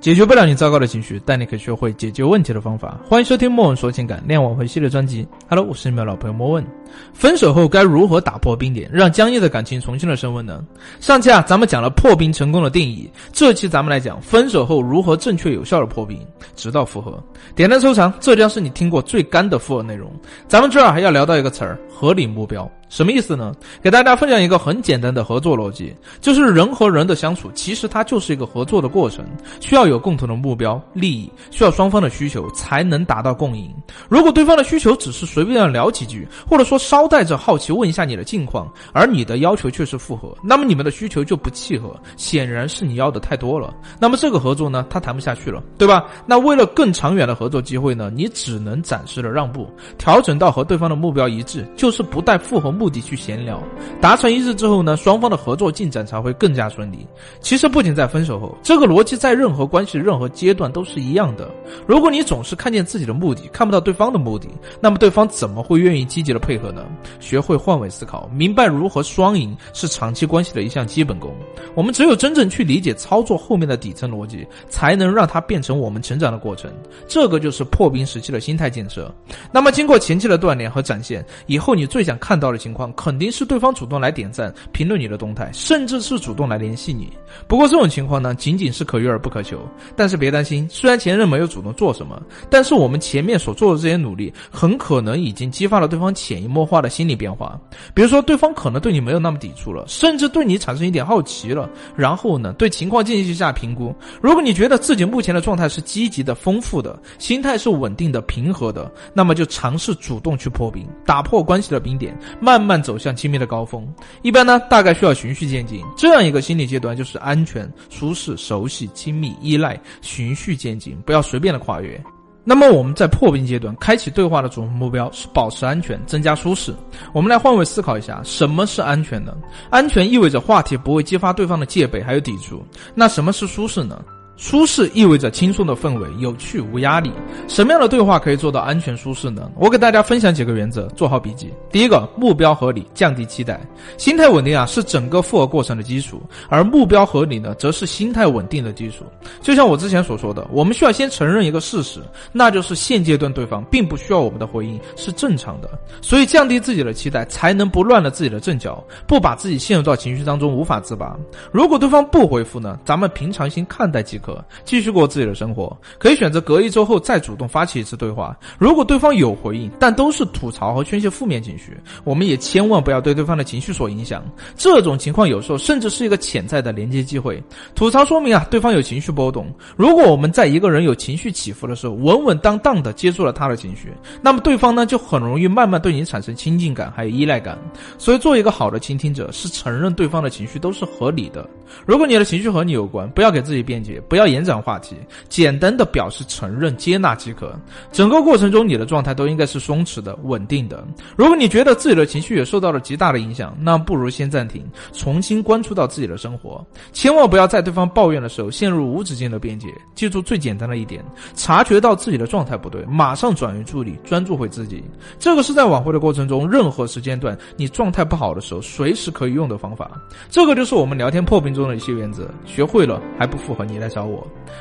解决不了你糟糕的情绪，但你可以学会解决问题的方法。欢迎收听莫问说情感恋爱挽回系列专辑。Hello， 我是你们的老朋友莫问。分手后该如何打破冰点，让僵硬的感情重新的升温呢？上期咱们讲了破冰成功的定义，这期咱们来讲分手后如何正确有效的破冰，直到复合。点赞收藏，这将是你听过最干的复合内容。咱们这儿还要聊到一个词儿，合理目标。什么意思呢？给大家分享一个很简单的合作逻辑，就是人和人的相处，其实它就是一个合作的过程，需要有共同的目标、利益，需要双方的需求才能达到共赢。如果对方的需求只是随便聊几句，或者说捎带着好奇问一下你的近况，而你的要求却是复合，那么你们的需求就不契合，显然是你要的太多了。那么这个合作呢，它谈不下去了，对吧？那为了更长远的合作机会呢，你只能暂时的让步，调整到和对方的目标一致，就是不带复合目的去闲聊。达成一致之后呢，双方的合作进展才会更加顺利。其实不仅在分手后，这个逻辑在任何关系任何阶段都是一样的。如果你总是看见自己的目的，看不到对方的目的，那么对方怎么会愿意积极的配合呢？学会换位思考，明白如何双赢是长期关系的一项基本功。我们只有真正去理解操作后面的底层逻辑，才能让它变成我们成长的过程。这个就是破冰时期的心态建设。那么经过前期的锻炼和展现以后，你最想看到的情况肯定是对方主动来点赞、评论你的动态，甚至是主动来联系你。不过这种情况呢，仅仅是可遇而不可求。但是别担心，虽然前任没有主动做什么，但是我们前面所做的这些努力，很可能已经激发了对方潜移默化的心理变化。比如说，对方可能对你没有那么抵触了，甚至对你产生一点好奇了，然后呢，对情况进行一下评估。如果你觉得自己目前的状态是积极的、丰富的，心态是稳定的、平和的，那么就尝试主动去破冰，打破关系的冰点，慢慢走向亲密的高峰。一般呢，大概需要循序渐进，这样一个心理阶段就是安全、舒适、熟悉、亲密、依赖，循序渐进，不要随便的跨越。那么我们在破冰阶段开启对话的主要目标是保持安全，增加舒适。我们来换位思考一下，什么是安全呢？安全意味着话题不会激发对方的戒备还有抵触。那什么是舒适呢？舒适意味着轻松的氛围，有趣无压力。什么样的对话可以做到安全舒适呢？我给大家分享几个原则，做好笔记。第一个，目标合理，降低期待。心态稳定啊，是整个复合过程的基础，而目标合理呢，则是心态稳定的基础。就像我之前所说的，我们需要先承认一个事实，那就是现阶段对方并不需要我们的回应是正常的，所以降低自己的期待，才能不乱了自己的阵脚，不把自己陷入到情绪当中无法自拔。如果对方不回复呢，咱们平常心看待即可，继续过自己的生活。可以选择隔一周后再主动发起一次对话，如果对方有回应，但都是吐槽和宣泄负面情绪，我们也千万不要对对方的情绪所影响。这种情况有时候甚至是一个潜在的连接机会。吐槽说明啊，对方有情绪波动。如果我们在一个人有情绪起伏的时候，稳稳当当的接触了他的情绪，那么对方呢，就很容易慢慢对你产生亲近感还有依赖感。所以做一个好的倾听者，是承认对方的情绪都是合理的。如果你的情绪和你有关，不要给自己辩解，不要延展话题，简单的表示承认接纳即可。整个过程中你的状态都应该是松弛的、稳定的。如果你觉得自己的情绪也受到了极大的影响，那不如先暂停，重新关注到自己的生活。千万不要在对方抱怨的时候陷入无止境的辩解。记住最简单的一点，察觉到自己的状态不对，马上转移注意力，专注回自己。这个是在挽回的过程中任何时间段你状态不好的时候随时可以用的方法。这个就是我们聊天破冰中的一些原则，学会了还不符合你来找我。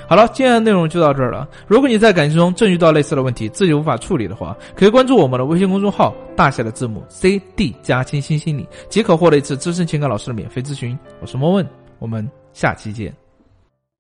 好了，今天的内容就到这儿了。如果你在感情中正遇到类似的问题，自己无法处理的话，可以关注我们的微信公众号大写的字母 CD 加清新心理，即可获得一次资深情感老师的免费咨询。我是莫问，我们下期见。